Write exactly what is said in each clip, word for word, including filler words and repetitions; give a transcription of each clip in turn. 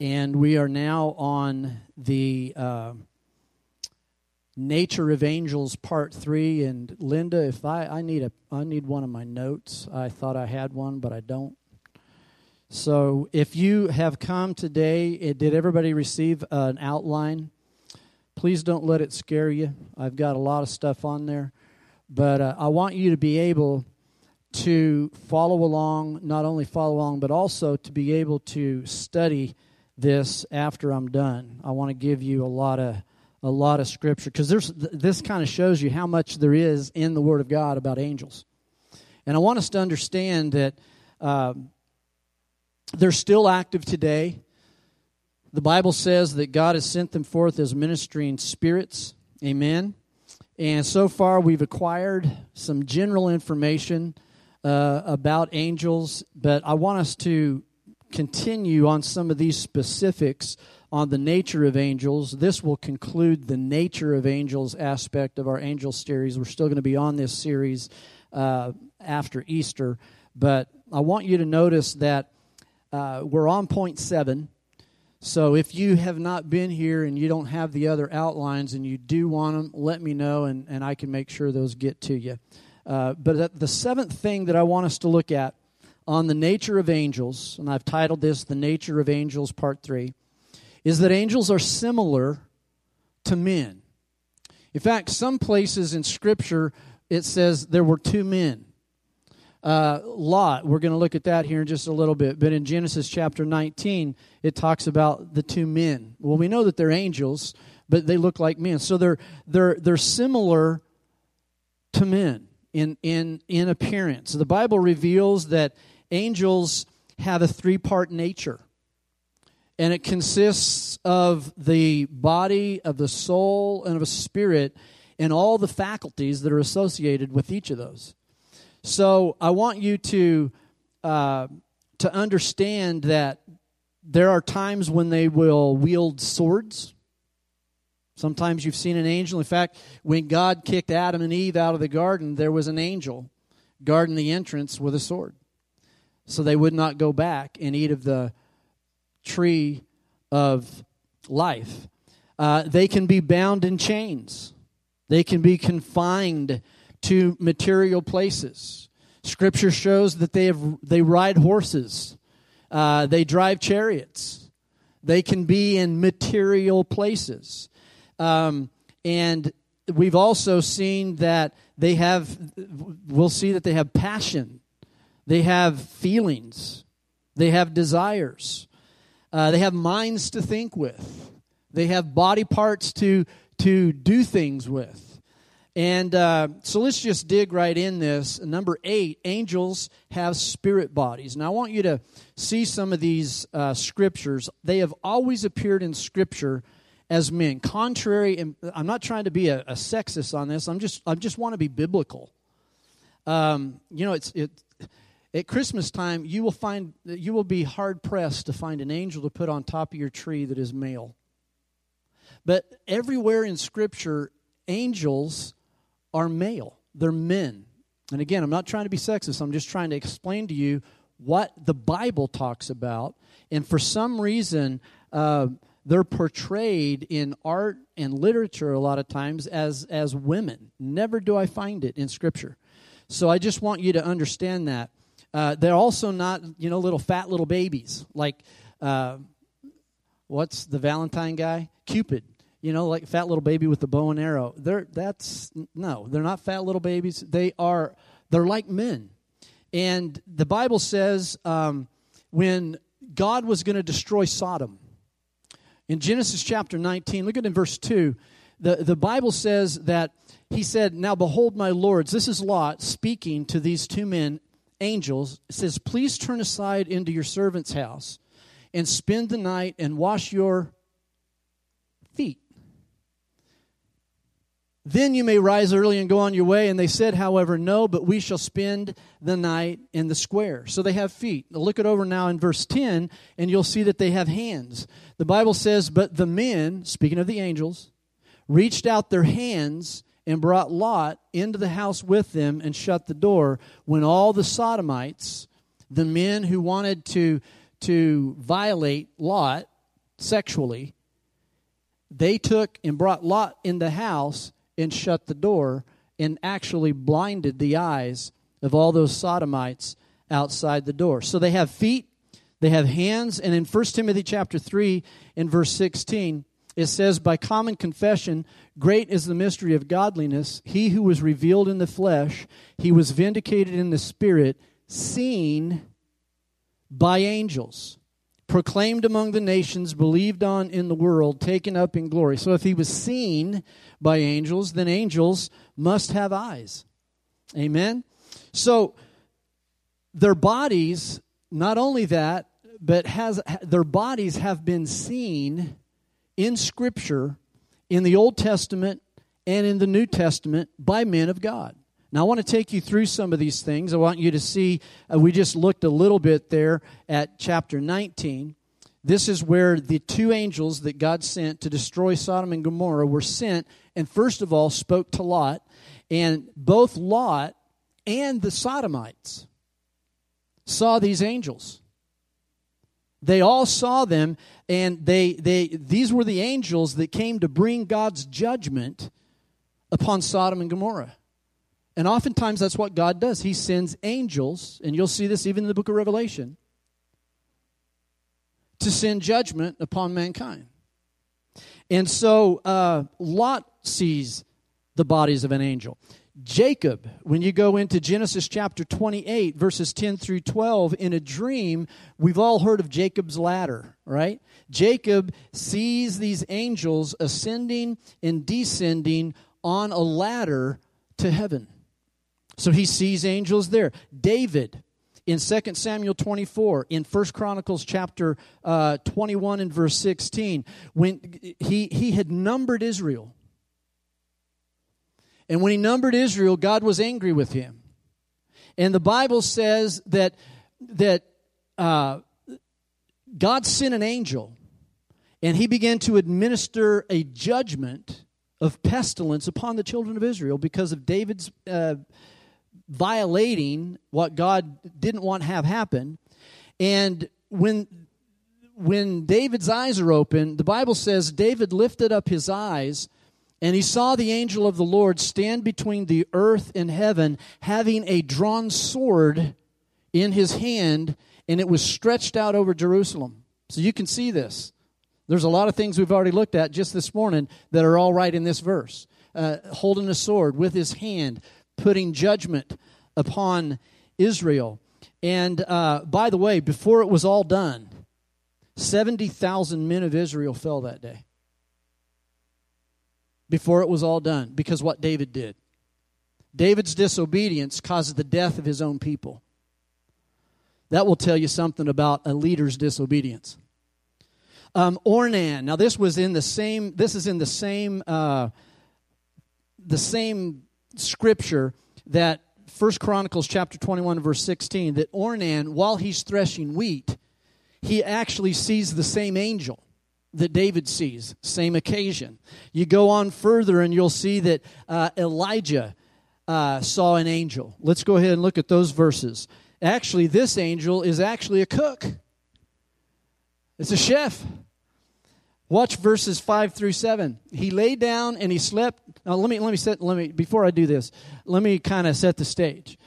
And we are now on the uh, Nature of Angels Part Three. And Linda, if I, I need a I need one of my notes. I thought I had one, but I don't. So if you have come today, it, did everybody receive uh, an outline? Please don't let it scare you. I've got a lot of stuff on there. But uh, I want you to be able to follow along, not only follow along, but also to be able to study this after I'm done. I want to give you a lot of a lot of scripture, because there's this kind of shows you how much there is in the Word of God about angels. And I want us to understand that uh, they're still active today. The Bible says that God has sent them forth as ministering spirits. Amen. And so far we've acquired some general information uh, about angels, but I want us to continue on some of these specifics on the nature of angels. This will conclude the nature of angels aspect of our angel series. We're still going to be on this series uh, after Easter, but I want you to notice that uh, we're on point seven. So if you have not been here and you don't have the other outlines and you do want them, let me know and, and I can make sure those get to you. Uh, but the seventh thing that I want us to look at on the nature of angels, and I've titled this The Nature of Angels Part three, is that angels are similar to men. In fact, some places in Scripture it says there were two men. Uh, Lot, we're going to look at that here in just a little bit, but in Genesis chapter nineteen, it talks about the two men. Well, we know that they're angels, but they look like men, so they're they're they're similar to men in in in appearance. The Bible reveals that angels have a three-part nature, and it consists of the body, of the soul, and of a spirit, and all the faculties that are associated with each of those. So I want you to uh, to understand that there are times when they will wield swords. Sometimes you've seen an angel. In fact, when God kicked Adam and Eve out of the garden, there was an angel guarding the entrance with a sword, so they would not go back and eat of the tree of life. Uh, they can be bound in chains. They can be confined to material places. Scripture shows that they have they ride horses, uh, they drive chariots, they can be in material places, um, and we've also seen that they have. We'll see that they have passion, they have feelings, they have desires, uh, they have minds to think with, they have body parts to to do things with. And uh, so let's just dig right in this. Number eight, angels have spirit bodies. Now I want you to see some of these uh, scriptures. They have always appeared in Scripture as men. Contrary, and I'm not trying to be a, a sexist on this. I'm just I just want to be biblical. Um, you know, it's it at Christmas time. You will find you will be hard pressed to find an angel to put on top of your tree that is male. But everywhere in Scripture, angels are male. They're men. And again, I'm not trying to be sexist. I'm just trying to explain to you what the Bible talks about. And for some reason, uh, they're portrayed in art and literature a lot of times as, as women. Never do I find it in Scripture. So I just want you to understand that. Uh, they're also not, you know, little fat little babies. Like, uh, what's the Valentine guy? Cupid. You know, like fat little baby with the bow and arrow. They're that's no, they're not fat little babies. They are they're like men. And the Bible says um, when God was going to destroy Sodom in Genesis chapter nineteen, look at in verse two. The the Bible says that he said, "Now behold, my lords," this is Lot speaking to these two men, angels. It says, "Please turn aside into your servant's house and spend the night and wash your feet. Then you may rise early and go on your way." And they said, "However, no, but we shall spend the night in the square." So they have feet. Now look it over now in verse ten, and you'll see that they have hands. The Bible says, "But the men," speaking of the angels, "reached out their hands and brought Lot into the house with them and shut the door. When all the Sodomites," the men who wanted to, to violate Lot, sexually, they took and brought Lot in the house and shut the door and actually blinded the eyes of all those sodomites outside the door. So they have feet, they have hands, and in First Timothy chapter three and verse sixteen, it says, by common confession, great is the mystery of godliness. He who was revealed in the flesh, he was vindicated in the spirit, seen by angels, proclaimed among the nations, believed on in the world, taken up in glory. So if he was seen by angels, then angels must have eyes. Amen? So their bodies, not only that, but has their bodies have been seen in Scripture, in the Old Testament and in the New Testament, by men of God. Now, I want to take you through some of these things. I want you to see, uh, we just looked a little bit there at chapter nineteen. This is where the two angels that God sent to destroy Sodom and Gomorrah were sent, and first of all spoke to Lot, and both Lot and the Sodomites saw these angels. They all saw them, and they they these were the angels that came to bring God's judgment upon Sodom and Gomorrah. And oftentimes that's what God does. He sends angels, and you'll see this even in the book of Revelation, to send judgment upon mankind. And so uh, Lot sees the bodies of an angel. Jacob, when you go into Genesis chapter twenty-eight, verses ten through twelve, in a dream, we've all heard of Jacob's ladder, right? Jacob sees these angels ascending and descending on a ladder to heaven. So he sees angels there. David, in Second Samuel twenty-four, in First Chronicles chapter uh, twenty-one and verse sixteen, when he, he had numbered Israel. And when he numbered Israel, God was angry with him. And the Bible says that, that uh, God sent an angel, and he began to administer a judgment of pestilence upon the children of Israel because of David's uh, violating what God didn't want to have happen. And when, when David's eyes are open, the Bible says David lifted up his eyes, and he saw the angel of the Lord stand between the earth and heaven, having a drawn sword in his hand, and it was stretched out over Jerusalem. So you can see this. There's a lot of things we've already looked at just this morning that are all right in this verse. Uh, holding a sword with his hand, putting judgment upon Israel. And uh, by the way, before it was all done, seventy thousand men of Israel fell that day. Before it was all done, because what David did. David's disobedience caused the death of his own people. That will tell you something about a leader's disobedience. Um, Ornan. Now, this was in the same. This is in the same. Uh, the same scripture that First Chronicles chapter twenty-one verse sixteen. That Ornan, while he's threshing wheat, he actually sees the same angel that David sees, same occasion. You go on further and you'll see that uh, Elijah uh, saw an angel. Let's go ahead and look at those verses. Actually, this angel is actually a cook. It's a chef. Watch verses five through seven. He lay down and he slept. Now let me let me set let me before I do this. Let me kind of set the stage.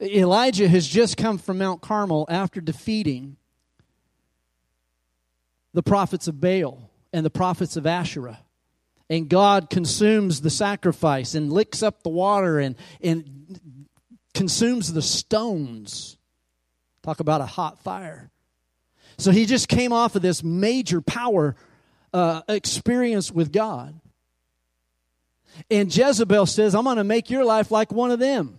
Elijah has just come from Mount Carmel after defeating the prophets of Baal and the prophets of Asherah. And God consumes the sacrifice and licks up the water and, and consumes the stones. Talk about a hot fire. So he just came off of this major power uh, experience with God. And Jezebel says, I'm going to make your life like one of them.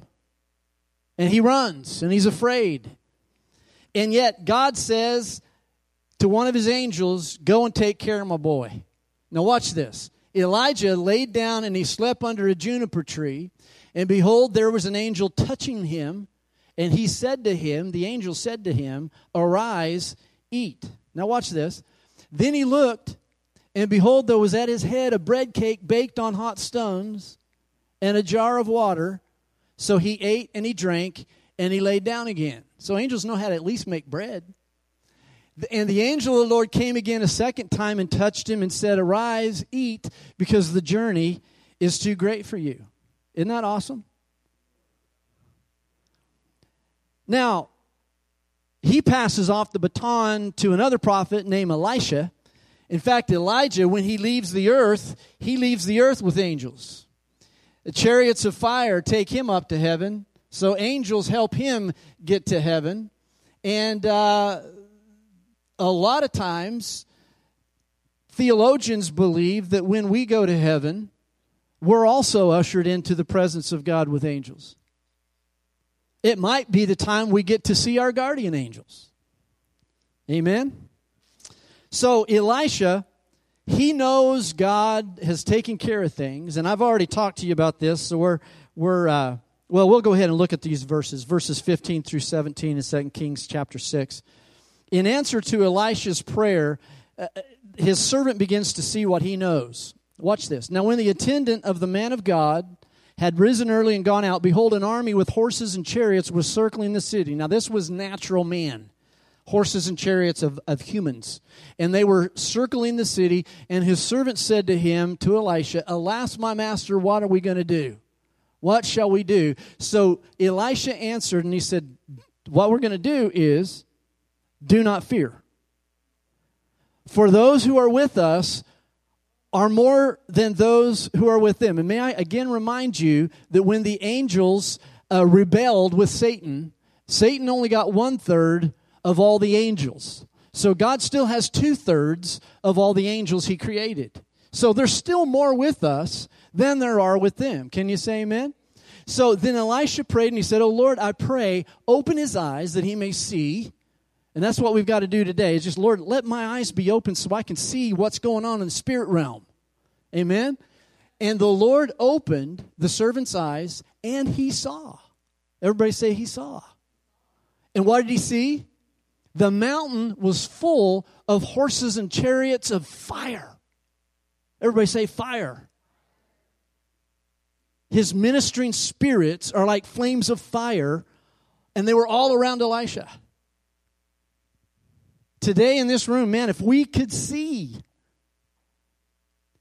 And he runs and he's afraid. And yet God says to one of his angels, go and take care of my boy. Now watch this. Elijah laid down and he slept under a juniper tree. And behold, there was an angel touching him. And he said to him, the angel said to him, arise, eat. Now watch this. Then he looked, and behold, there was at his head a bread cake baked on hot stones and a jar of water. So he ate and he drank and he laid down again. So angels know how to at least make bread. And the angel of the Lord came again a second time and touched him and said, "Arise, eat, because the journey is too great for you." Isn't that awesome? Now, he passes off the baton to another prophet named Elisha. In fact, Elijah, when he leaves the earth, he leaves the earth with angels. The chariots of fire take him up to heaven, so angels help him get to heaven. And uh, a lot of times, theologians believe that when we go to heaven, we're also ushered into the presence of God with angels. It might be the time we get to see our guardian angels. Amen? So Elisha, he knows God has taken care of things, and I've already talked to you about this, so we're, we're uh, well, we'll go ahead and look at these verses, verses fifteen through seventeen in Second Kings chapter six. In answer to Elisha's prayer, uh, his servant begins to see what he knows. Watch this. "Now when the attendant of the man of God had risen early and gone out, behold, an army with horses and chariots was circling the city." Now this was natural man, horses and chariots of, of humans. "And they were circling the city, and his servant said to him," to Elisha, "Alas, my master, what are we going to do? What shall we do?" So Elisha answered, and he said, "What we're going to do is, do not fear. For those who are with us are more than those who are with them." And may I again remind you that when the angels uh, rebelled with Satan, Satan only got one-third of all the angels. So God still has two-thirds of all the angels he created. So there's still more with us than there are with them. Can you say amen? So then Elisha prayed and he said, "Oh Lord, I pray, open his eyes that he may see." And that's what we've got to do today is just, Lord, let my eyes be open so I can see what's going on in the spirit realm. Amen? And the Lord opened the servant's eyes, and he saw. Everybody say he saw. And what did he see? The mountain was full of horses and chariots of fire. Everybody say fire. His ministering spirits are like flames of fire, and they were all around Elisha. Today in this room, man, if we could see,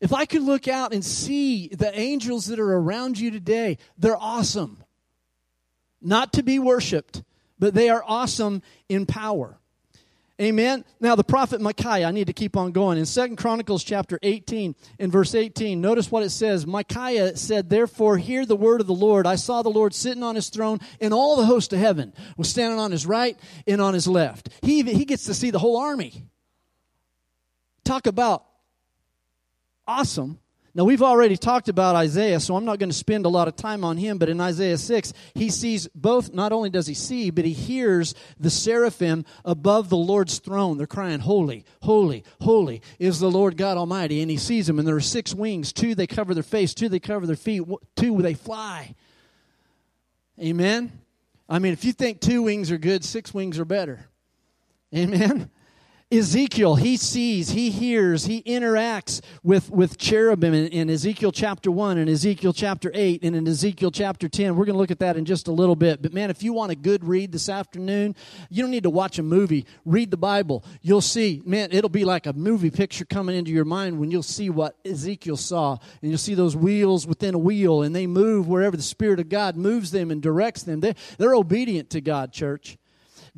if I could look out and see the angels that are around you today, they're awesome. Not to be worshiped, but they are awesome in power. Amen? Now, the prophet Micaiah, I need to keep on going. In Second Chronicles chapter eighteen, in verse eighteen, notice what it says. "Micaiah said, therefore, hear the word of the Lord. I saw the Lord sitting on his throne, and all the host of heaven was standing on his right and on his left." He, he gets to see the whole army. Talk about awesome. Now, we've already talked about Isaiah, so I'm not going to spend a lot of time on him, but in Isaiah six, he sees both, not only does he see, but he hears the seraphim above the Lord's throne. They're crying, "Holy, holy, holy is the Lord God Almighty." And he sees them, and there are six wings. Two, they cover their face. Two, they cover their feet. Two, they fly. Amen? I mean, if you think two wings are good, six wings are better. Amen? Ezekiel, he sees, he hears, he interacts with, with cherubim in, in Ezekiel chapter one and Ezekiel chapter eight and in Ezekiel chapter ten. We're going to look at that in just a little bit. But man, if you want a good read this afternoon, you don't need to watch a movie. Read the Bible. You'll see, man, it'll be like a movie picture coming into your mind when you'll see what Ezekiel saw. And you'll see those wheels within a wheel, and they move wherever the Spirit of God moves them and directs them. They, they're obedient to God, church.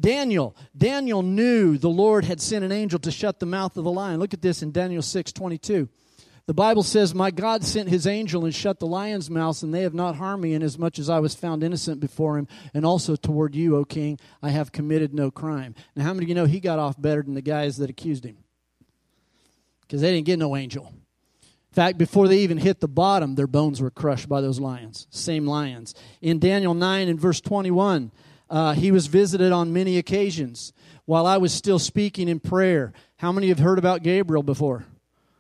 Daniel, Daniel knew the Lord had sent an angel to shut the mouth of the lion. Look at this in Daniel six twenty-two. The Bible says, "My God sent his angel and shut the lions' mouths, and they have not harmed me, inasmuch as I was found innocent before him. And also toward you, O king, I have committed no crime." Now, how many of you know he got off better than the guys that accused him? Because they didn't get no angel. In fact, before they even hit the bottom, their bones were crushed by those lions, same lions. In Daniel nine and verse twenty-one, Uh, he was visited on many occasions while I was still speaking in prayer. How many have heard about Gabriel before?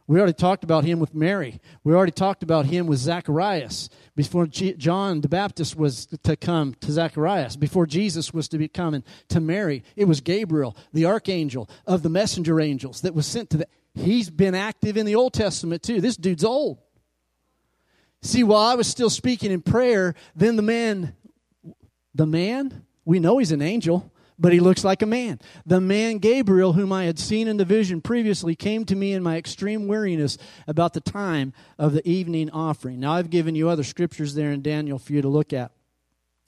We already talked about him with Mary. We already talked about him with Zacharias before G- John the Baptist was to come to Zacharias, before Jesus was to be coming to Mary. It was Gabriel, the archangel of the messenger angels that was sent to the... He's been active in the Old Testament too. This dude's old. See, while I was still speaking in prayer, then the man, the man... We know he's an angel, but he looks like a man. The man Gabriel, whom I had seen in the vision previously, came to me in my extreme weariness about the time of the evening offering. Now, I've given you other scriptures there in Daniel for you to look at.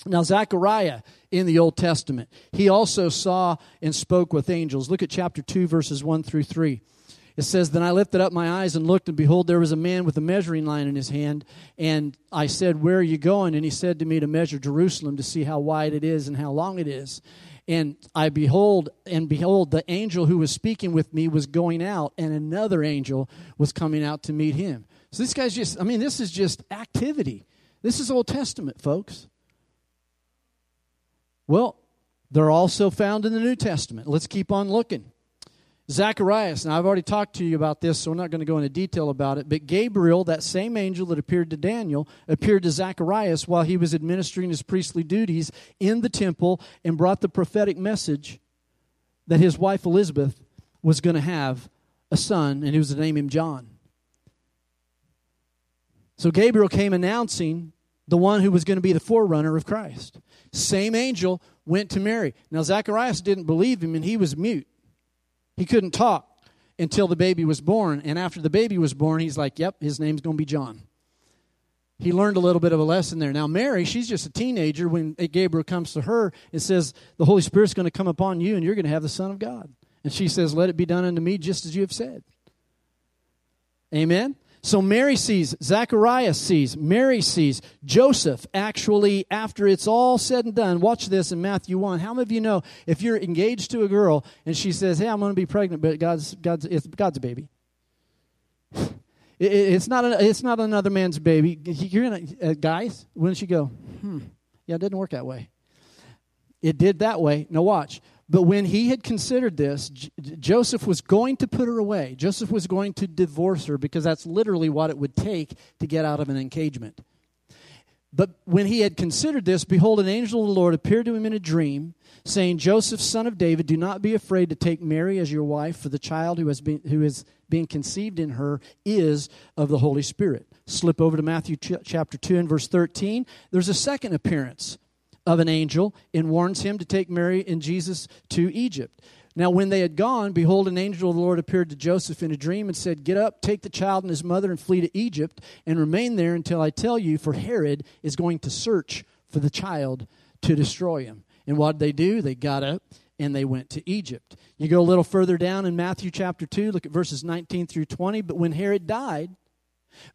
Now, Zechariah in the Old Testament, he also saw and spoke with angels. Look at chapter two, verses one through three. It says, Then I lifted up my eyes and looked, and behold, there was a man with a measuring line in his hand. And I said, Where are you going? And he said to me, To measure Jerusalem, to see how wide it is and how long it is. And I behold, and behold, the angel who was speaking with me was going out, and another angel was coming out to meet him. So this guy's just, I mean, this is just activity. This is Old Testament, folks. Well, they're also found in the New Testament. Let's keep on looking. Zacharias, now I've already talked to you about this, so we're not going to go into detail about it, but Gabriel, that same angel that appeared to Daniel, appeared to Zacharias while he was administering his priestly duties in the temple and brought the prophetic message that his wife Elizabeth was going to have a son, and he was to name him John. So Gabriel came announcing the one who was going to be the forerunner of Christ. Same angel went to Mary. Now Zacharias didn't believe him, and he was mute. He couldn't talk until the baby was born. And after the baby was born, he's like, yep, his name's going to be John. He learned a little bit of a lesson there. Now, Mary, she's just a teenager. When Gabriel comes to her, it says, the Holy Spirit's going to come upon you, and you're going to have the Son of God. And she says, let it be done unto me just as you have said. Amen? So Mary sees, Zacharias sees, Mary sees, Joseph actually, after it's all said and done, watch this in Matthew one. How many of you know if you're engaged to a girl and she says, hey, I'm going to be pregnant, but God's God's it's God's a baby. It, it's not a, it's not another man's baby. You're gonna, uh, guys, wouldn't you go, hmm, yeah, it didn't work that way. It did that way. Now watch. But when he had considered this, J- Joseph was going to put her away. Joseph was going to divorce her because that's literally what it would take to get out of an engagement. But when he had considered this, behold, an angel of the Lord appeared to him in a dream, saying, Joseph, son of David, do not be afraid to take Mary as your wife, for the child who has been, who is being conceived in her is of the Holy Spirit. Slip over to Matthew ch- chapter two and verse thirteen. There's a second appearance of an angel, and warns him to take Mary and Jesus to Egypt. Now, when they had gone, behold, an angel of the Lord appeared to Joseph in a dream and said, Get up, take the child and his mother, and flee to Egypt, and remain there until I tell you, for Herod is going to search for the child to destroy him. And what did they do? They got up and they went to Egypt. You go a little further down in Matthew chapter two, look at verses nineteen through twenty. But when Herod died,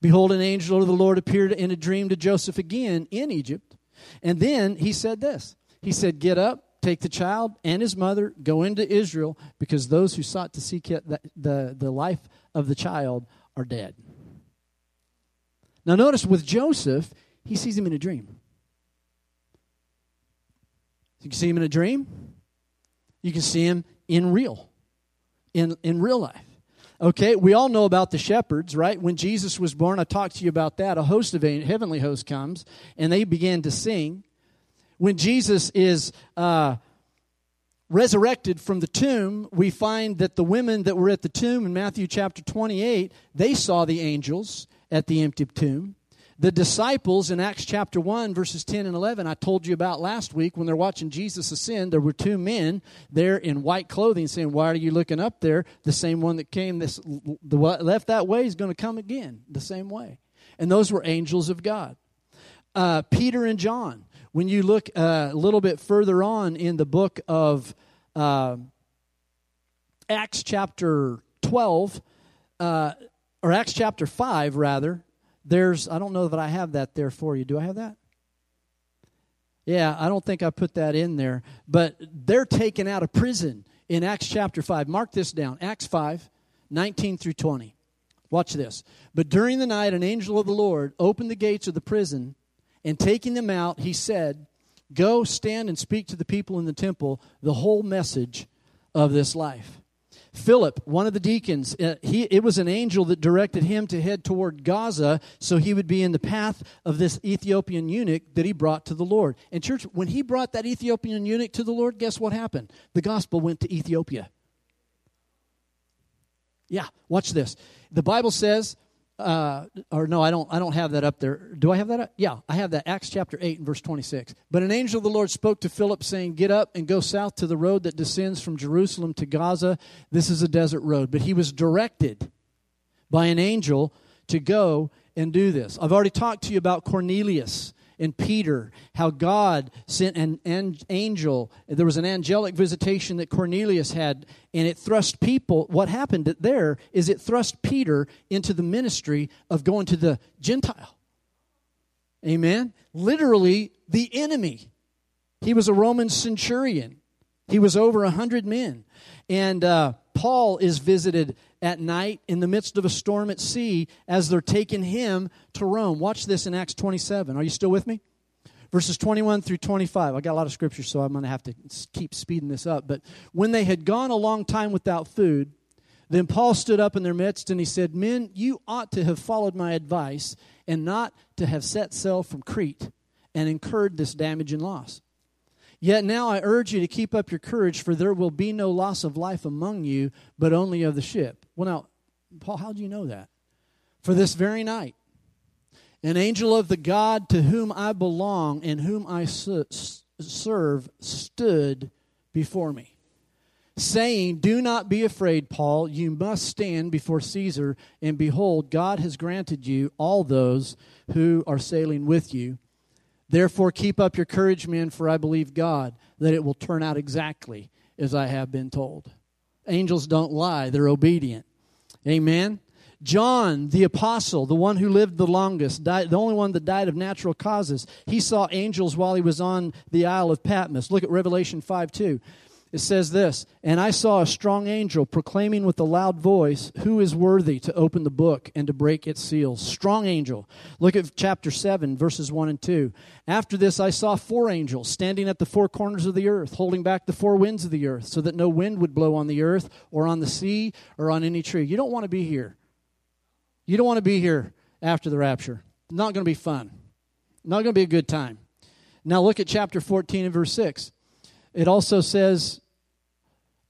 behold, an angel of the Lord appeared in a dream to Joseph again in Egypt. And then he said this, he said, Get up, take the child and his mother, go into Israel, because those who sought to seek the, the, the life of the child are dead. Now notice with Joseph, he sees him in a dream. You can see him in a dream. You can see him in real, in, in real life. Okay, we all know about the shepherds, right? When Jesus was born, I talked to you about that. A host of a heavenly host comes, and they began to sing. When Jesus is uh, resurrected from the tomb, we find that the women that were at the tomb in Matthew chapter twenty-eight, they saw the angels at the empty tomb. The disciples in Acts chapter one, verses ten and eleven, I told you about last week, when they're watching Jesus ascend, there were two men there in white clothing saying, Why are you looking up there? The same one that came, this, the left that way is going to come again, the same way. And those were angels of God. Uh, Peter and John, when you look uh, a little bit further on in the book of uh, Acts chapter twelve, uh, or Acts chapter five, rather, There's, I don't know that I have that there for you. Do I have that? Yeah, I don't think I put that in there. But they're taken out of prison in Acts chapter five. Mark this down. Acts five, nineteen through twenty. Watch this. But during the night, an angel of the Lord opened the gates of the prison, and taking them out, he said, Go, stand, and speak to the people in the temple the whole message of this life. Philip, one of the deacons, uh, he, it was an angel that directed him to head toward Gaza so he would be in the path of this Ethiopian eunuch that he brought to the Lord. And church, when he brought that Ethiopian eunuch to the Lord, guess what happened? The gospel went to Ethiopia. Yeah, watch this. The Bible says Uh, or no, I don't I don't have that up there. Do I have that up? Yeah, I have that. Acts chapter eight and verse twenty-six. But an angel of the Lord spoke to Philip, saying, get up and go south to the road that descends from Jerusalem to Gaza. This is a desert road. But he was directed by an angel to go and do this. I've already talked to you about Cornelius and Peter, how God sent an, an angel. There was an angelic visitation that Cornelius had, and it thrust people. What happened there is it thrust Peter into the ministry of going to the Gentile. Amen? Literally, the enemy. He was a Roman centurion. He was over one hundred men. And uh, Paul is visited at night in the midst of a storm at sea as they're taking him to Rome. Watch this in Acts twenty-seven. Are you still with me? Verses twenty-one through twenty-five. I got a lot of scripture, so I'm going to have to keep speeding this up. But when they had gone a long time without food, then Paul stood up in their midst and he said, men, you ought to have followed my advice and not to have set sail from Crete and incurred this damage and loss. Yet now I urge you to keep up your courage, for there will be no loss of life among you, but only of the ship. Well, now, Paul, how do you know that? For this very night, an angel of the God to whom I belong and whom I serve stood before me, saying, do not be afraid, Paul. You must stand before Caesar, and behold, God has granted you all those who are sailing with you. Therefore, keep up your courage, men, for I believe God that it will turn out exactly as I have been told. Angels don't lie. They're obedient. Amen. John, the apostle, the one who lived the longest, died, the only one that died of natural causes, he saw angels while he was on the Isle of Patmos. Look at Revelation five two. It says this, and I saw a strong angel proclaiming with a loud voice, who is worthy to open the book and to break its seals? Strong angel. Look at chapter seven, verses one and two. After this, I saw four angels standing at the four corners of the earth, holding back the four winds of the earth so that no wind would blow on the earth or on the sea or on any tree. You don't want to be here. You don't want to be here after the rapture. Not going to be fun. Not going to be a good time. Now look at chapter fourteen and verse six. It also says,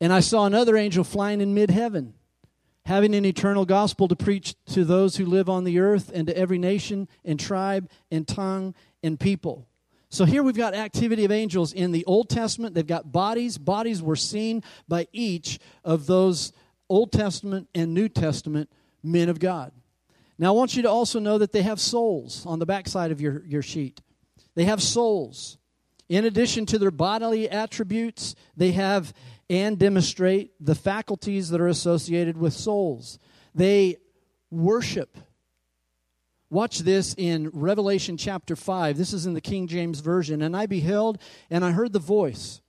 and I saw another angel flying in mid-heaven, having an eternal gospel to preach to those who live on the earth and to every nation and tribe and tongue and people. So here we've got activity of angels in the Old Testament. They've got bodies. Bodies were seen by each of those Old Testament and New Testament men of God. Now I want you to also know that they have souls on the backside of your, your sheet. They have souls. In addition to their bodily attributes, they have and demonstrate the faculties that are associated with souls. They worship. Watch this in Revelation chapter five. This is in the King James Version. And I beheld, and I heard the voice,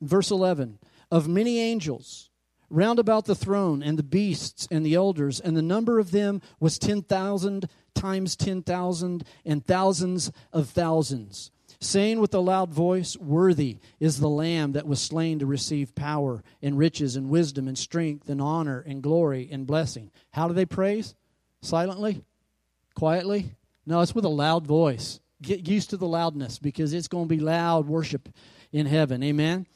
verse eleven, of many angels round about the throne and the beasts and the elders, and the number of them was ten thousand times ten thousand and thousands of thousands, saying with a loud voice, worthy is the Lamb that was slain to receive power and riches and wisdom and strength and honor and glory and blessing. How do they praise? Silently? Quietly? No, it's with a loud voice. Get used to the loudness, because it's going to be loud worship in heaven. Amen?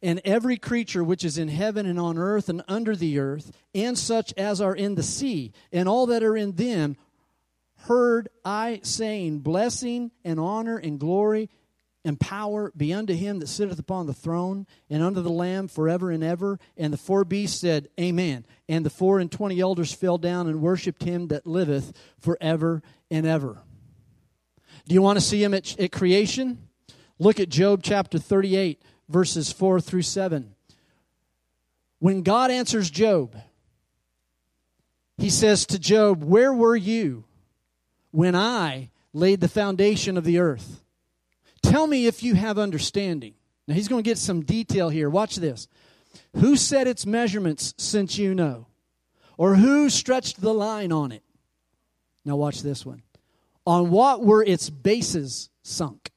And every creature which is in heaven and on earth and under the earth, and such as are in the sea, and all that are in them, heard I saying, blessing and honor and glory and power be unto him that sitteth upon the throne and unto the Lamb forever and ever. And the four beasts said, Amen. And the four and twenty elders fell down and worshipped him that liveth forever and ever. Do you want to see him at, at creation? Look at Job chapter thirty-eight, verses four through seven. When God answers Job, he says to Job, where were you when I laid the foundation of the earth? Tell me if you have understanding. Now he's going to get some detail here. Watch this. Who set its measurements since you know? Or who stretched the line on it? Now watch this one. On what were its bases sunk?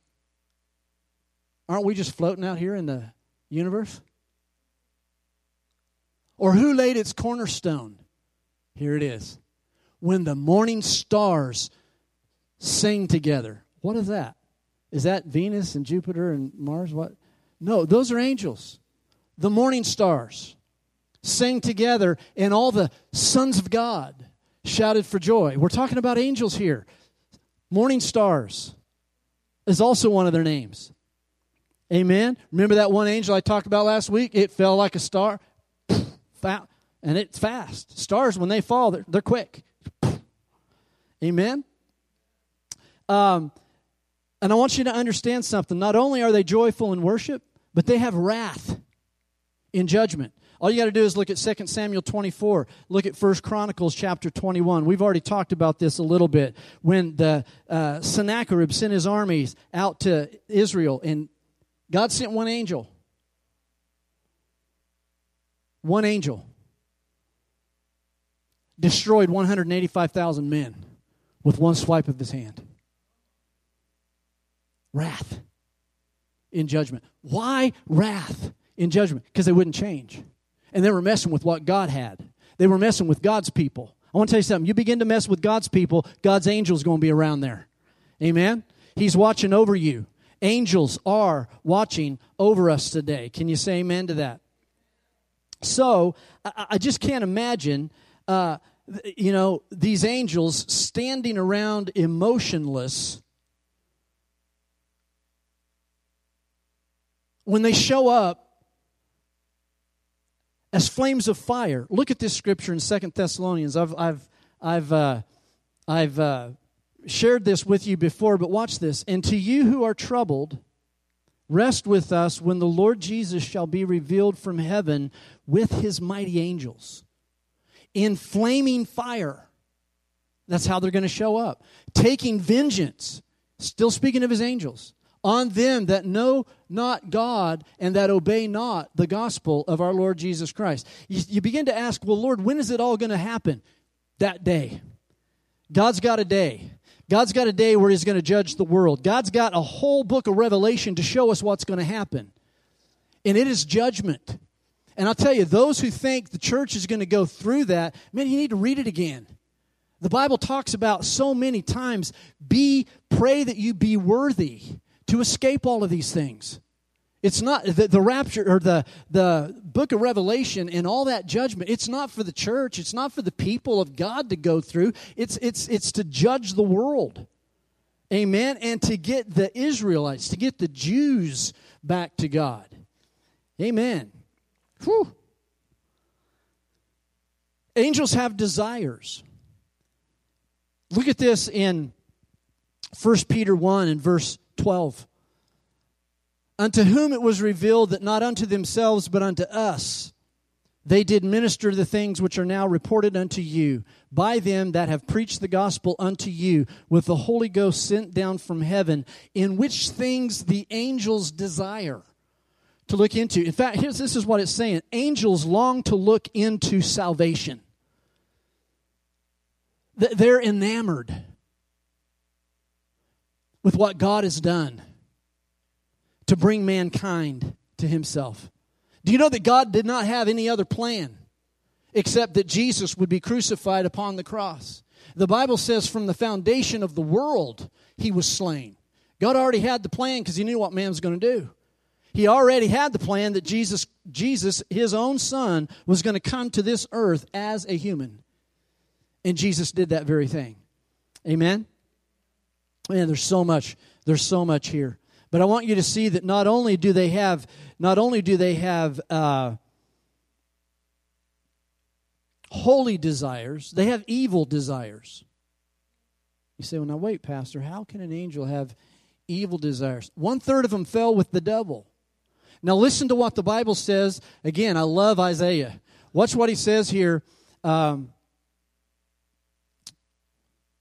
Aren't we just floating out here in the universe? Or who laid its cornerstone? Here it is. When the morning stars sing together. What is that? Is that Venus and Jupiter and Mars? What? No, those are angels. The morning stars sing together, and all the sons of God shouted for joy. We're talking about angels here. Morning stars is also one of their names. Amen. Remember that one angel I talked about last week? It fell like a star. And it's fast. Stars, when they fall, they're, they're quick. Amen. Um, and I want you to understand something. Not only are they joyful in worship, but they have wrath in judgment. All you got to do is look at Second Samuel twenty-four. Look at First Chronicles chapter twenty-one. We've already talked about this a little bit. When the uh, Sennacherib sent his armies out to Israel, and God sent one angel. One angel destroyed one hundred eighty-five thousand men with one swipe of his hand. Wrath in judgment. Why wrath in judgment? Because they wouldn't change. And they were messing with what God had. They were messing with God's people. I want to tell you something. You begin to mess with God's people, God's angel's going to be around there. Amen? He's watching over you. Angels are watching over us today. Can you say amen to that? So, I, I just can't imagine, uh, you know, these angels standing around emotionless when they show up as flames of fire. Look at this scripture in Second Thessalonians. I've I've I've uh, I've uh, shared this with you before, but watch this. And to you who are troubled, rest with us when the Lord Jesus shall be revealed from heaven with his mighty angels in flaming fire. That's how they're going to show up. Taking vengeance, still speaking of his angels, on them that know not God and that obey not the gospel of our Lord Jesus Christ. You, you begin to ask, well, Lord, when is it all going to happen? That day. God's got a day. God's got a day where he's going to judge the world. God's got a whole book of Revelation to show us what's going to happen. And it is judgment. And I'll tell you, those who think the church is going to go through that, man, you need to read it again. The Bible talks about so many times, be, pray that you be worthy to escape all of these things. It's not the, the rapture or the, the book of Revelation and all that judgment. It's not for the church. It's not for the people of God to go through. It's, it's, it's to judge the world. Amen. And to get the Israelites, to get the Jews back to God. Amen. Whew. Angels have desires. Look at this in First Peter one and verse twelve. Unto whom it was revealed that not unto themselves but unto us they did minister the things which are now reported unto you by them that have preached the gospel unto you with the Holy Ghost sent down from heaven, in which things the angels desire to look into. In fact, here's, this is what it's saying. Angels long to look into salvation. They're enamored with what God has done to bring mankind to himself. Do you know that God did not have any other plan except that Jesus would be crucified upon the cross? The Bible says from the foundation of the world, he was slain. God already had the plan because he knew what man was going to do. He already had the plan that Jesus, Jesus, his own son, was going to come to this earth as a human. And Jesus did that very thing. Amen? Man, there's so much. There's so much here. But I want you to see that not only do they have, not only do they have uh, holy desires, they have evil desires. You say, well, now wait, Pastor, how can an angel have evil desires? One third of them fell with the devil. Now listen to what the Bible says. Again, I love Isaiah. Watch what he says here. Um,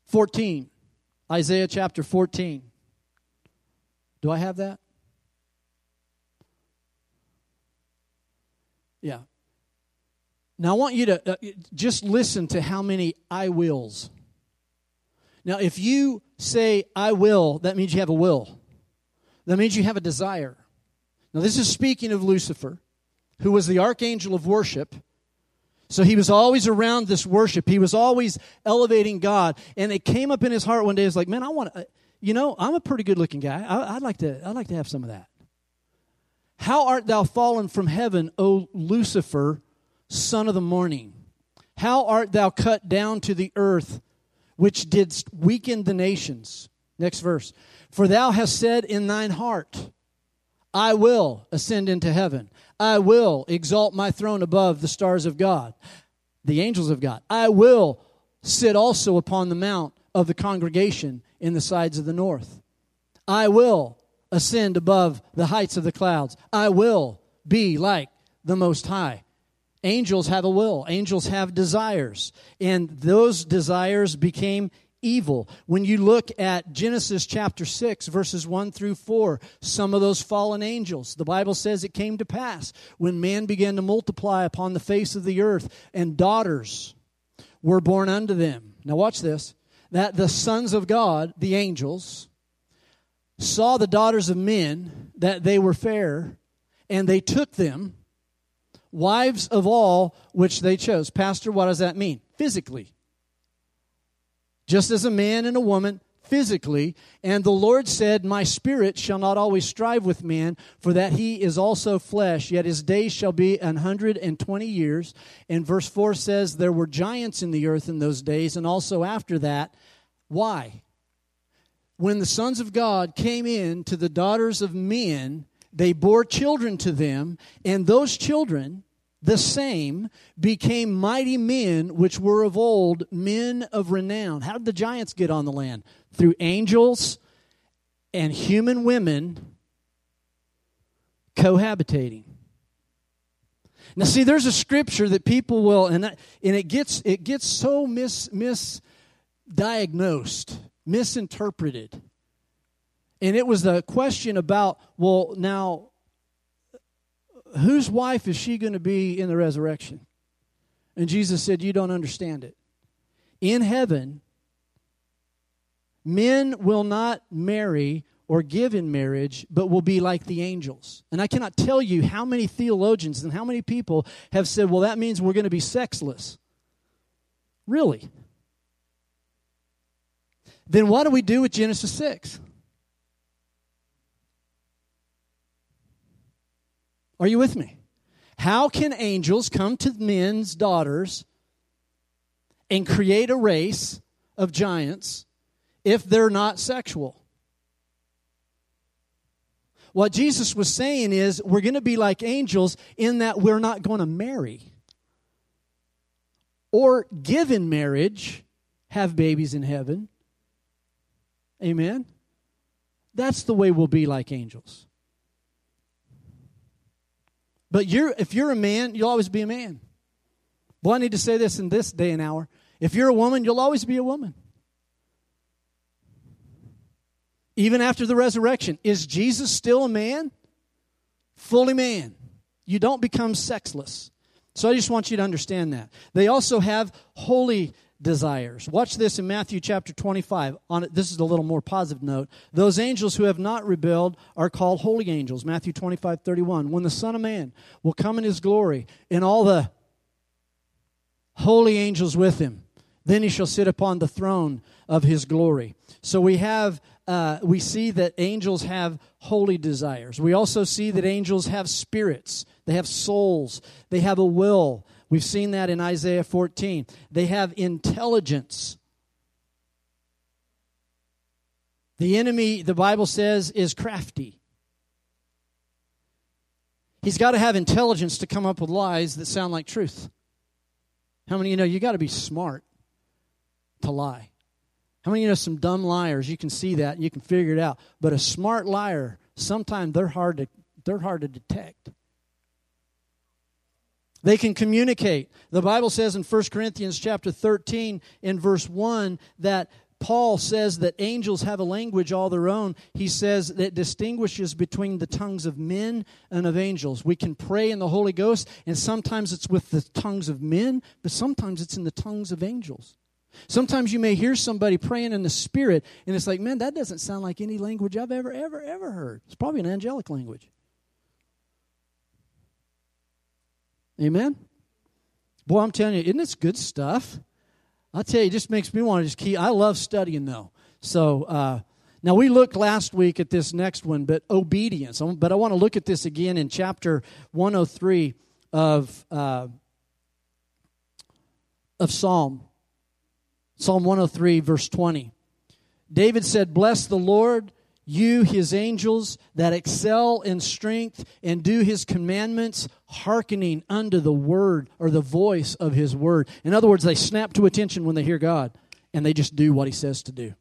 fourteen, Isaiah chapter fourteen. Do I have that? Yeah. Now, I want you to uh, just listen to how many I wills. Now, if you say, I will, that means you have a will. That means you have a desire. Now, this is speaking of Lucifer, who was the archangel of worship. So he was always around this worship. He was always elevating God. And it came up in his heart one day. It's like, man, I want to... You know, I'm a pretty good-looking guy. I, I'd like to. I'd like to have some of that. How art thou fallen from heaven, O Lucifer, son of the morning? How art thou cut down to the earth, which didst weaken the nations? Next verse. For thou hast said in thine heart, I will ascend into heaven. I will exalt my throne above the stars of God, the angels of God. I will sit also upon the mount of the congregation in the sides of the north. I will ascend above the heights of the clouds. I will be like the Most High. Angels have a will. Angels have desires. And those desires became evil. When you look at Genesis chapter six, verses one through four, some of those fallen angels, the Bible says it came to pass when man began to multiply upon the face of the earth, and daughters were born unto them. Now watch this. That the sons of God, the angels, saw the daughters of men, that they were fair, and they took them, wives of all which they chose. Pastor, what does that mean? Physically. Just as a man and a woman, physically. And the Lord said, my spirit shall not always strive with man, for that he is also flesh, yet his days shall be an hundred and twenty years. And verse four says, there were giants in the earth in those days, and also after that. Why? When the sons of God came in to the daughters of men, they bore children to them, and those children, the same, became mighty men which were of old, men of renown. How did the giants get on the land? Through angels and human women cohabitating. Now, see, there's a scripture that people will, and that, and it gets it gets so mis misdiagnosed, misinterpreted. And it was the question about, well, now, whose wife is she going to be in the resurrection? And Jesus said, you don't understand it. In heaven, men will not marry or give in marriage, but will be like the angels. And I cannot tell you how many theologians and how many people have said, well, that means we're going to be sexless. Really? Then what do we do with Genesis six? Are you with me? How can angels come to men's daughters and create a race of giants if they're not sexual? What Jesus was saying is we're going to be like angels in that we're not going to marry or give in marriage, have babies in heaven. Amen? That's the way we'll be like angels. But you're, if you're a man, you'll always be a man. Well, I need to say this in this day and hour. If you're a woman, you'll always be a woman. Even after the resurrection, is Jesus still a man? Fully man. You don't become sexless. So I just want you to understand that. They also have holy desires. Watch this in Matthew chapter twenty-five. On it, this is a little more positive note. Those angels who have not rebelled are called holy angels. Matthew twenty-five thirty-one. When the Son of Man will come in his glory, and all the holy angels with him, then he shall sit upon the throne of his glory. So we have, uh, we see that angels have holy desires. We also see that angels have spirits. They have souls. They have a will. We've seen that in Isaiah fourteen. They have intelligence. The enemy, the Bible says, is crafty. He's got to have intelligence to come up with lies that sound like truth. How many of you know you got to be smart to lie? How many of you know some dumb liars, you can see that and you can figure it out. But a smart liar, sometimes they're hard to they're hard to detect. They can communicate. The Bible says in First Corinthians chapter thirteen in verse one that Paul says that angels have a language all their own. He says that distinguishes between the tongues of men and of angels. We can pray in the Holy Ghost, and sometimes it's with the tongues of men, but sometimes it's in the tongues of angels. Sometimes you may hear somebody praying in the Spirit, and it's like, man, that doesn't sound like any language I've ever, ever, ever heard. It's probably an angelic language. Amen? Boy, I'm telling you, isn't this good stuff? I'll tell you, it just makes me want to just keep, I love studying though. So, uh, now we looked last week at this next one, but obedience. But I want to look at this again in chapter one oh three of uh, of Psalm. Psalm one oh three, verse twenty. David said, "Bless the Lord, you, his angels, that excel in strength and do his commandments, hearkening unto the word," or the voice of his word. In other words, they snap to attention when they hear God, and they just do what he says to do.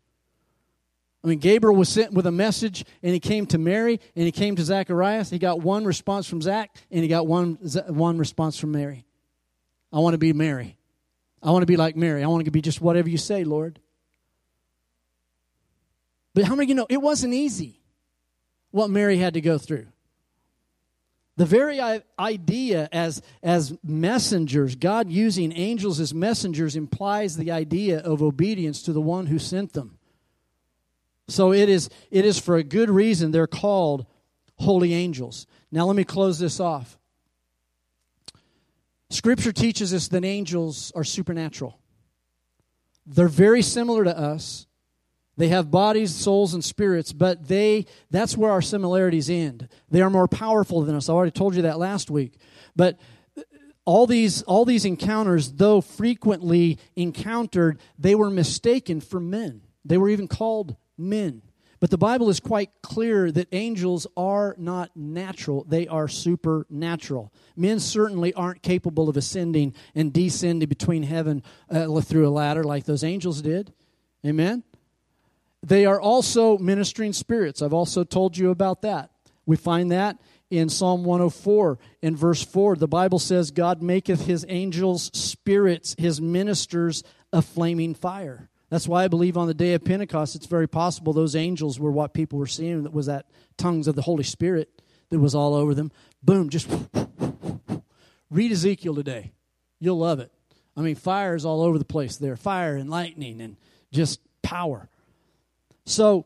I mean, Gabriel was sent with a message, and he came to Mary, and he came to Zacharias. He got one response from Zach, and he got one, one response from Mary. I want to be Mary. I want to be like Mary. I want to be just whatever you say, Lord. But how many of you know it wasn't easy what Mary had to go through? The very idea as, as messengers, God using angels as messengers, implies the idea of obedience to the one who sent them. So it is, it is for a good reason they're called holy angels. Now let me close this off. Scripture teaches us that angels are supernatural. They're very similar to us. They have bodies, souls, and spirits, but they that's where our similarities end. They are more powerful than us. I already told you that last week. But all these, all these encounters, though frequently encountered, they were mistaken for men. They were even called men. But the Bible is quite clear that angels are not natural. They are supernatural. Men certainly aren't capable of ascending and descending between heaven uh, through a ladder like those angels did. Amen? They are also ministering spirits. I've also told you about that. We find that in Psalm one oh four, in verse four. The Bible says, God maketh his angels spirits, his ministers a flaming fire. That's why I believe on the day of Pentecost, it's very possible those angels were what people were seeing. That was that tongues of the Holy Spirit that was all over them. Boom, just read Ezekiel today. You'll love it. I mean, fire is all over the place there. Fire and lightning and just power. So,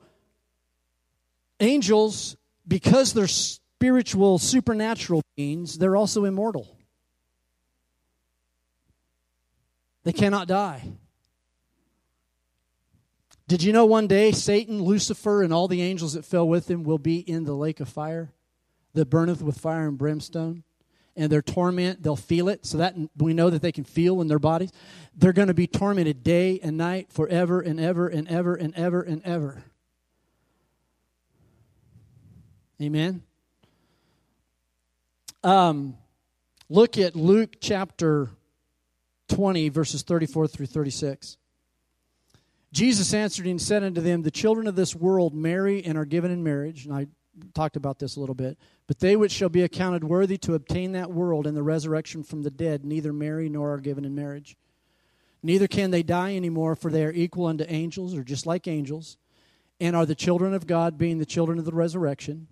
angels, because they're spiritual, supernatural beings, they're also immortal. They cannot die. Did you know one day Satan, Lucifer, and all the angels that fell with him will be in the lake of fire that burneth with fire and brimstone? And their torment, they'll feel it. So that we know that they can feel in their bodies. They're going to be tormented day and night forever and ever and ever and ever and ever. Amen? Um, look at Luke chapter twenty, verses thirty-four through thirty-six. Jesus answered and said unto them, the children of this world marry and are given in marriage. And I talked about this a little bit. But they which shall be accounted worthy to obtain that world and the resurrection from the dead, neither marry nor are given in marriage. Neither can they die anymore, for they are equal unto angels, or just like angels, and are the children of God, being the children of the resurrection.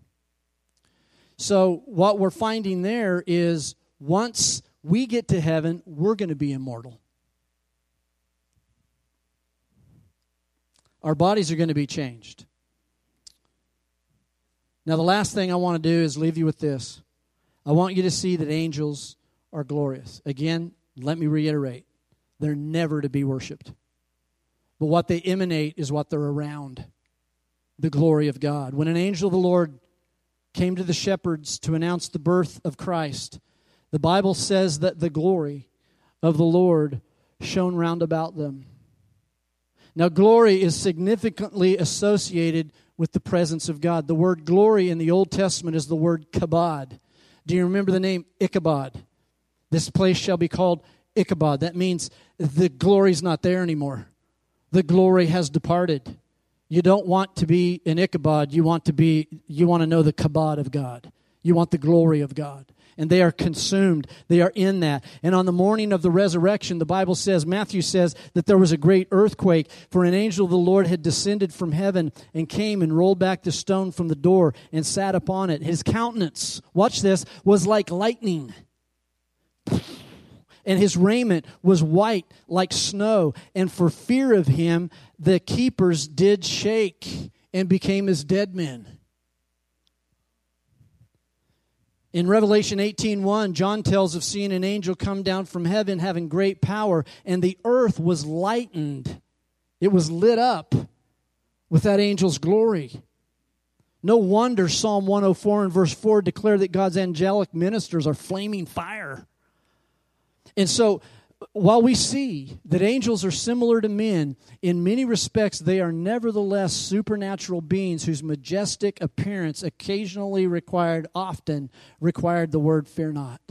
So what we're finding there is once we get to heaven, we're going to be immortal. Our bodies are going to be changed. Now, the last thing I want to do is leave you with this. I want you to see that angels are glorious. Again, let me reiterate. They're never to be worshipped. But what they emanate is what they're around, the glory of God. When an angel of the Lord came to the shepherds to announce the birth of Christ, the Bible says that the glory of the Lord shone round about them. Now, glory is significantly associated with the presence of God. The word glory in the Old Testament is the word kabod. Do you remember the name Ichabod? This place shall be called Ichabod. That means the glory's not there anymore. The glory has departed. You don't want to be an Ichabod. You want to be, you want to know the kabod of God. You want the glory of God. And they are consumed. They are in that. And on the morning of the resurrection, the Bible says, Matthew says, that there was a great earthquake, for an angel of the Lord had descended from heaven and came and rolled back the stone from the door and sat upon it. His countenance, watch this, was like lightning. And his raiment was white like snow. And for fear of him, the keepers did shake and became as dead men. In Revelation eighteen one, John tells of seeing an angel come down from heaven having great power, and the earth was lightened. It was lit up with that angel's glory. No wonder Psalm one oh four and verse four declare that God's angelic ministers are flaming fire. And so while we see that angels are similar to men, in many respects they are nevertheless supernatural beings whose majestic appearance occasionally required, often required the word fear not.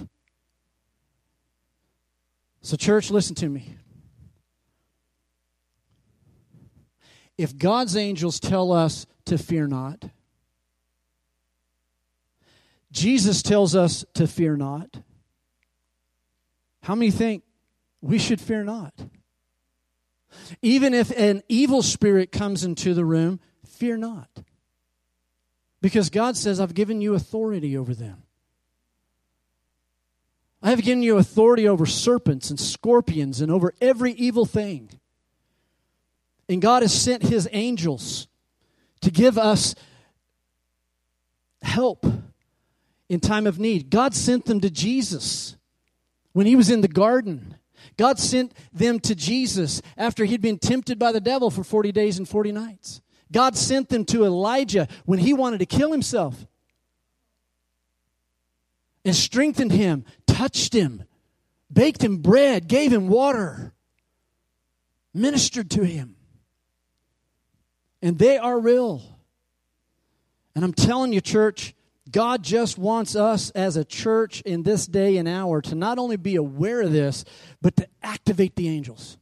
So church, listen to me. If God's angels tell us to fear not, Jesus tells us to fear not, how many think we should fear not? Even if an evil spirit comes into the room, fear not. Because God says, I've given you authority over them. I have given you authority over serpents and scorpions and over every evil thing. And God has sent His angels to give us help in time of need. God sent them to Jesus when He was in the garden. God sent them to Jesus after He'd been tempted by the devil for forty days and forty nights. God sent them to Elijah when he wanted to kill himself and strengthened him, touched him, baked him bread, gave him water, ministered to him. And they are real. And I'm telling you, church, God just wants us as a church in this day and hour to not only be aware of this, but to activate the angels.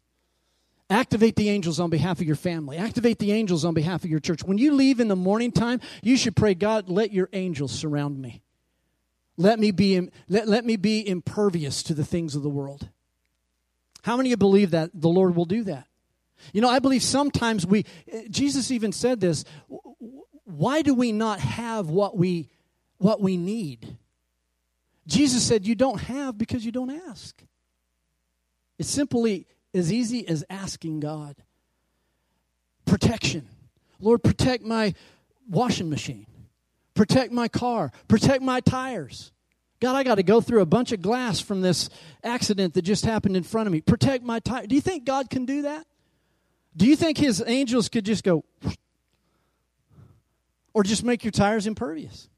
Activate the angels on behalf of your family. Activate the angels on behalf of your church. When you leave in the morning time, you should pray, God, let your angels surround me. Let me be, let, let me be impervious to the things of the world. How many of you believe that the Lord will do that? You know, I believe sometimes we, Jesus even said this, why do we not have what we what we need? Jesus said, you don't have because you don't ask. It's simply as easy as asking God. Protection. Lord, protect my washing machine. Protect my car. Protect my tires. God, I got to go through a bunch of glass from this accident that just happened in front of me. Protect my tires. Do you think God can do that? Do you think His angels could just go, or just make your tires impervious?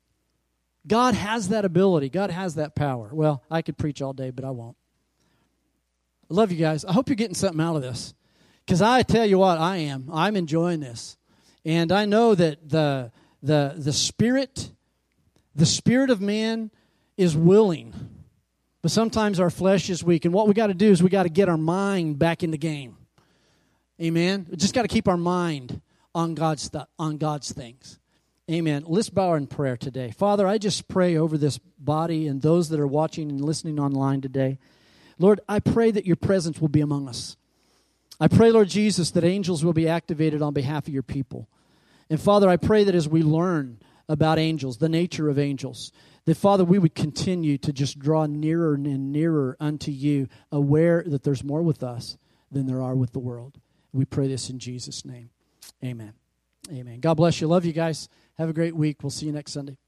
God has that ability. God has that power. Well, I could preach all day, but I won't. I love you guys. I hope you're getting something out of this, because I tell you what, I am. I'm enjoying this. And I know that the the the spirit, the spirit of man is willing, but sometimes our flesh is weak. And what we got to do is we got to get our mind back in the game. Amen. We just got to keep our mind on God's th- on God's things. Amen. Let's bow in prayer today. Father, I just pray over this body and those that are watching and listening online today. Lord, I pray that your presence will be among us. I pray, Lord Jesus, that angels will be activated on behalf of your people. And Father, I pray that as we learn about angels, the nature of angels, that, Father, we would continue to just draw nearer and nearer unto you, aware that there's more with us than there are with the world. We pray this in Jesus' name. Amen. Amen. God bless you. Love you guys. Have a great week. We'll see you next Sunday.